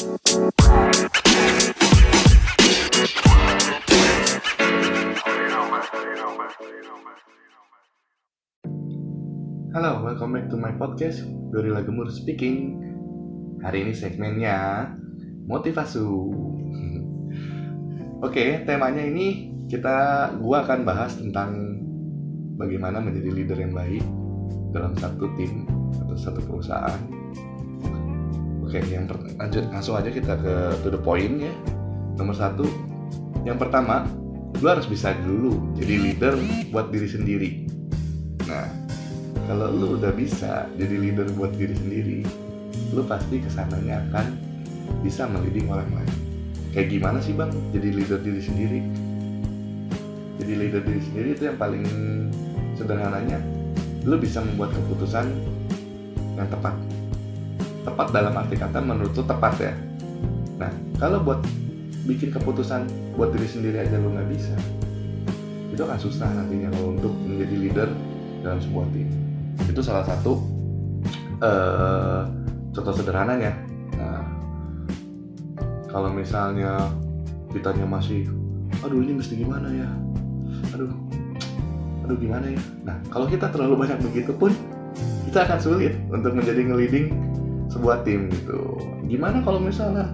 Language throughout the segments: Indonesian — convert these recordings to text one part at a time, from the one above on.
Halo, welcome back to my podcast Gorila Gembul Speaking. Hari ini segmennya MotivASU. Oke, temanya ini gua akan bahas tentang bagaimana menjadi leader yang baik dalam satu tim atau satu perusahaan. Oke, yang lanjut langsung aja kita to the point ya. Nomor satu, yang pertama, lu harus bisa dulu jadi leader buat diri sendiri. Nah, kalau lu udah bisa jadi leader buat diri sendiri, lu pasti kesananya akan bisa meleading orang lain. Kayak gimana sih bang, jadi leader diri sendiri? Jadi leader diri sendiri itu yang paling sederhananya, lu bisa membuat keputusan yang tepat. Tepat dalam arti kata menurut lu tepat ya. Nah, kalau buat bikin keputusan buat diri sendiri aja lu gak bisa, itu akan susah nantinya lo untuk menjadi leader dalam sebuah tim. Itu salah satu contoh sederhananya. Nah, kalau misalnya kitanya masih ini mesti gimana ya, aduh gimana ya. Nah, kalau kita terlalu banyak begitu pun kita akan sulit untuk menjadi nge-leading sebuah tim gitu. Gimana kalau misalnya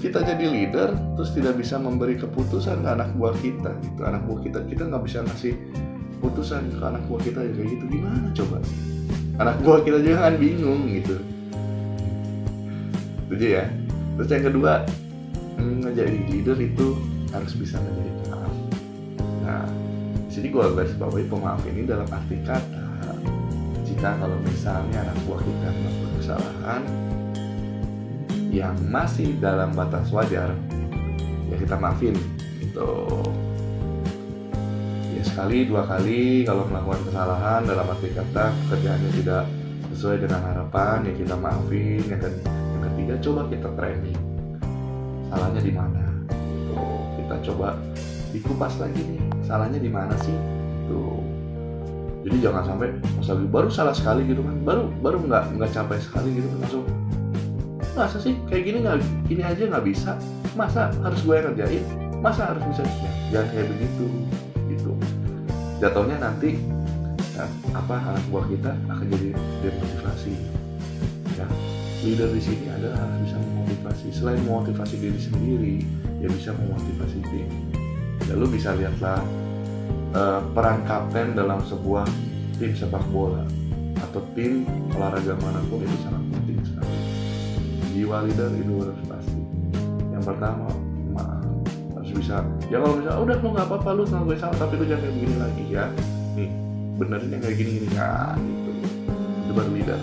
kita jadi leader terus tidak bisa memberi keputusan ke anak buah kita gitu. Anak buah kita nggak bisa ngasih keputusan ke anak buah kita kayak gitu, gimana coba? Anak buah kita juga kan bingung gitu. Setuju ya? Terus yang kedua, menjadi leader itu harus bisa menjadi pemaaf. Nah, di sini gue garis bawahi pemaaf ini dalam arti kata, jika kalau misalnya anak buah kita melakukan kesalahan yang masih dalam batas wajar, ya kita maafin gitu. Ya sekali, dua kali kalau melakukan kesalahan dalam arti kata pekerjaannya tidak sesuai dengan harapan, ya kita maafin. Yang ketiga, coba kita training salahnya di mana gitu. Kita coba dikupas lagi nih, salahnya di mana sih tuh. Jadi jangan sampai baru salah sekali gitu kan, baru nggak capai sekali gitu kan, langsung masa sih kayak gini, nggak gini aja nggak bisa, masa harus gue yang ngerjain, masa harus bisa ya, jangan kayak begitu gitu. Jatuhnya nanti ya, anak buah kita akan jadi demotivasi ya. Leader di sini adalah harus bisa memotivasi, selain memotivasi diri sendiri ya bisa memotivasi tim. Lalu bisa lihatlah peran kapten dalam sebuah tim sepak bola atau tim olahraga manapun itu sangat penting sekali. Jiwa leader itu harus pasti. Yang pertama, maaf, harus bisa. Ya kalau misalnya udah lo nggak apa-apa, lo nggak salah, tapi lo jangan kayak begini lagi ya. Nih benerin yang kayak gini kan gitu. Itu baru leader.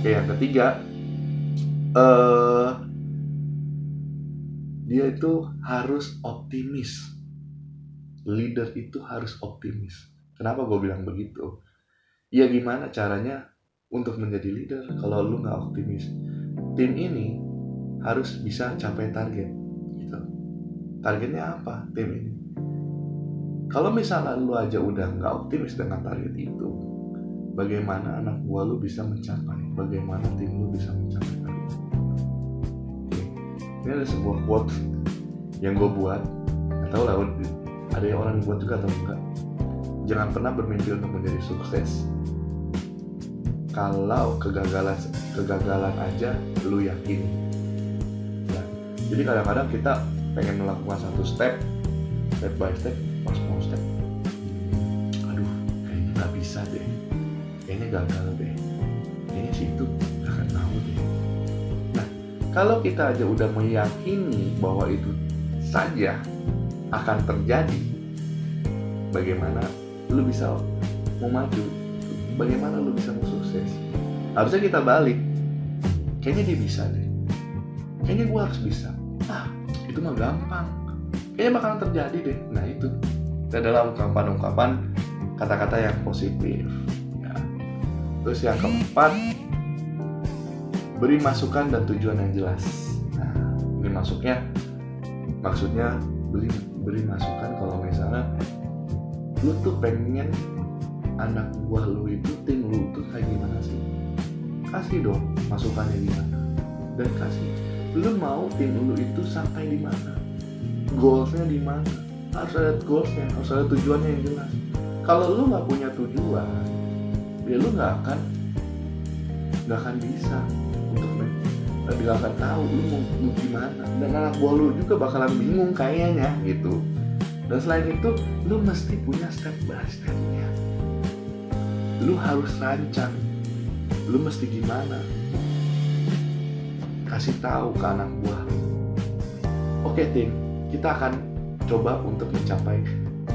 Oke, yang ketiga, dia itu harus optimis. Leader itu harus optimis. Kenapa gue bilang begitu? Ya gimana caranya untuk menjadi leader kalau lu gak optimis? Tim ini harus bisa capai target gitu. Targetnya apa tim ini? Kalau misalnya lu aja udah gak optimis dengan target itu, bagaimana anak buah lu bisa mencapai? Bagaimana tim lu bisa mencapai target? Ini ada sebuah quote yang gue buat, gak tau lah ada yang orang buat juga atau enggak. Jangan pernah bermimpi untuk menjadi sukses kalau kegagalan aja lu yakin ya. Jadi kadang-kadang kita pengen melakukan satu step by step, pas mau step kayaknya gak bisa deh, kayaknya gagal deh, kayaknya situ gak akan tahu deh. Nah, kalau kita aja udah meyakini bahwa itu saja akan terjadi, bagaimana lu bisa mau maju, bagaimana lu bisa mau sukses? Harusnya kita balik, kayaknya dia bisa deh, kayaknya gue harus bisa, itu mah gampang, kayaknya bakalan terjadi deh. Nah itu adalah ungkapan-ungkapan, kata-kata yang positif ya. Terus yang keempat, beri masukan dan tujuan yang jelas. Nah, ini maksudnya beri masukan kalau misalnya lu tuh pengen anak buah lu itu, tim lu tuh kayak gimana sih, kasih dong masukannya gimana, dan kasih lu mau tim lu itu sampai di mana, goalsnya di mana. Harus ada goalsnya, harus ada tujuannya yang jelas. Kalau lu nggak punya tujuan, ya lu nggak akan bisa untuk nggak akan tahu lu gimana. Dan anak buah lu juga bakalan bingung kayaknya gitu. Dan selain itu, lu mesti punya step by stepnya. Lu harus rancang. Lu mesti gimana? Kasih tahu ke anak buah. Oke tim, kita akan coba untuk mencapai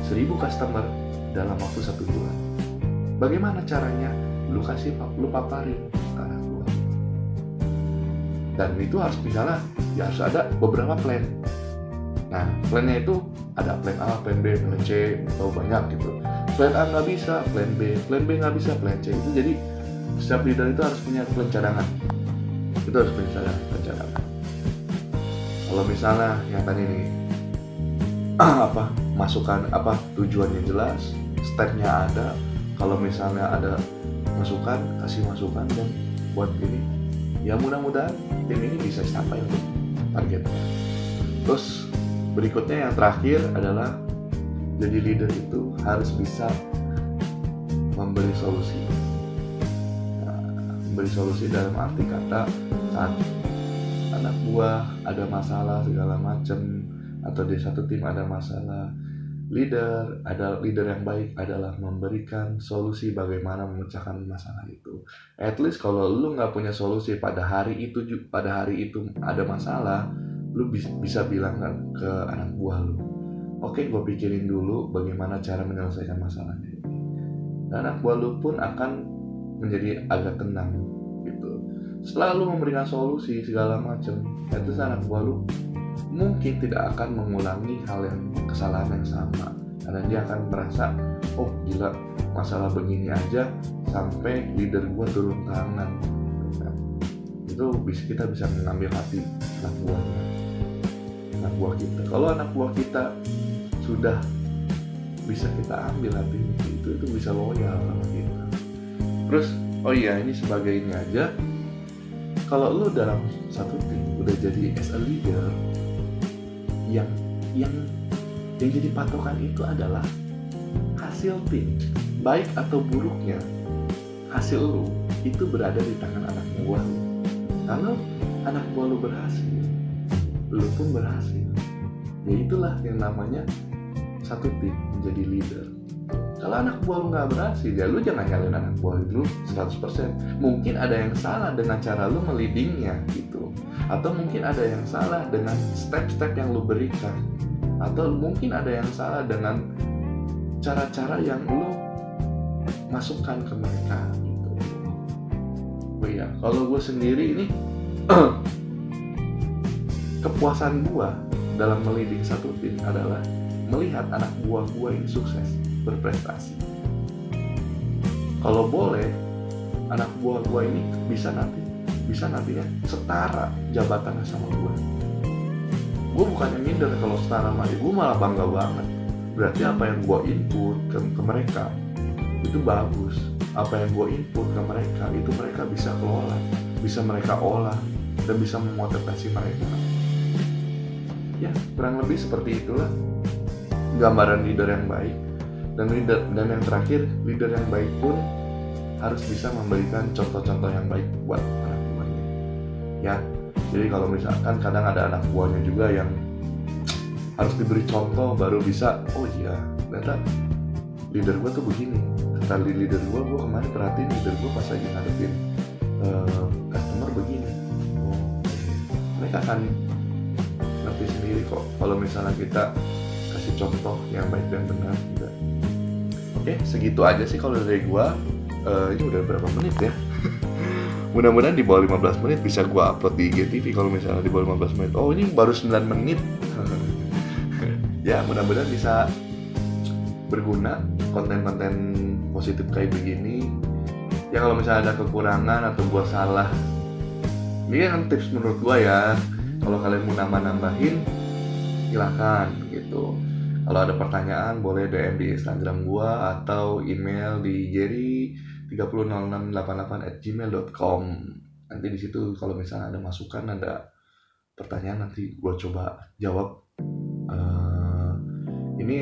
1000 customer dalam waktu 1 bulan. Bagaimana caranya? Lu paparin ke anak buah. Dan itu harus misalnya, ya harus ada beberapa plan. Nah, plannya itu ada plan A, plan B, plan C, atau banyak gitu. Plan A nggak bisa, plan B nggak bisa, plan C. Itu jadi setiap leader itu harus punya plan cadangan. Itu harus punya plan cadangan. Kalau misalnya yang tadi nih, masukan tujuannya jelas, stepnya ada. Kalau misalnya ada masukan, kasih masukan dan buat ini. Ya mudah-mudahan tim ini bisa sampai untuk targetnya. Terus berikutnya yang terakhir adalah jadi leader itu harus bisa memberi solusi. Memberi solusi dalam arti kata saat anak buah ada masalah segala macam atau di satu tim ada masalah, leader yang baik adalah memberikan solusi bagaimana memecahkan masalah itu. At least kalau lu nggak punya solusi pada hari itu ada masalah, lu bisa bilang ke anak buah lu, oke, gue pikirin dulu bagaimana cara menyelesaikan masalahnya ini. Dan anak buah lu pun akan menjadi agak tenang gitu. Selalu memberikan solusi segala macam, itu anak buah lu mungkin tidak akan mengulangi kesalahan yang sama. Karena dia akan merasa, oh gila, masalah begini aja sampai leader gue turun tangan. Itu kita bisa mengambil hati anak buahnya. Kalau anak buah kita sudah bisa kita ambil hatinya, itu bisa loyal sama kita. Terus, oh iya, ini sebagai ini aja. Kalau lu dalam satu tim udah jadi as a leader, yang jadi patokan itu adalah hasil tim. Baik atau buruknya hasil lu itu berada di tangan anak buah lu. Kalau anak buah lu berhasil, lu pun berhasil. Ya itulah yang namanya satu tim menjadi leader. Kalau anak buah lu nggak berhasil, ya lu jangan nyalain anak buah lu 100%. Mungkin ada yang salah dengan cara lu melidingnya gitu. Atau mungkin ada yang salah dengan step-step yang lu berikan. Atau mungkin ada yang salah dengan cara-cara yang lu masukkan ke mereka gitu. Oh iya, kalau gue sendiri ini kepuasan gua dalam meliding satu tim adalah melihat anak buah gua ini sukses, berprestasi. Kalau boleh, anak buah gua ini bisa nantinya setara jabatannya sama gua. Gua bukannya minder kalau setara sama dia, gua malah bangga banget. Berarti apa yang gua input ke mereka itu bagus. Apa yang gua input ke mereka itu mereka bisa kelola, bisa mereka olah dan bisa memotivasi mereka. Ya, kurang lebih seperti itulah gambaran leader yang baik. Dan yang terakhir, leader yang baik pun harus bisa memberikan contoh-contoh yang baik buat anak buahnya. Ya, jadi kalau misalkan kadang ada anak buahnya juga yang harus diberi contoh baru bisa, oh iya, ternyata leader gue tuh begini. Kata leader gue kemarin perhatiin leader gue pas lagi ngadepin customer begini. Oh, mereka akan sendiri kok kalau misalnya kita kasih contoh yang baik dan benar juga. Oke, segitu aja sih kalau dari gua. Ini udah berapa menit ya? Mudah-mudahan di bawah 15 menit bisa gua upload di IGTV. Kalau misalnya di bawah 15 menit, oh ini baru 9 menit. Ya, mudah-mudahan bisa berguna konten-konten positif kayak begini. Ya kalau misalnya ada kekurangan atau gua salah, ini kan tips menurut gua ya. Kalau kalian mau nambahin, silakan gitu. Kalau ada pertanyaan boleh DM di Instagram gua atau email di jerry300688@gmail.com. Nanti di situ kalau misalnya ada masukan, ada pertanyaan nanti gue coba jawab. Ini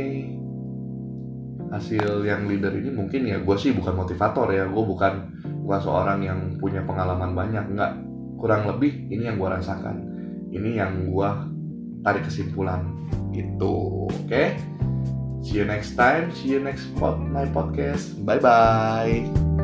hasil yang leader ini mungkin ya, gue sih bukan motivator ya, gue bukan seorang yang punya pengalaman banyak, enggak, kurang lebih ini yang gue rasakan, ini yang gue tarik kesimpulan gitu. Oke. See you next time, see you next my podcast. Bye bye.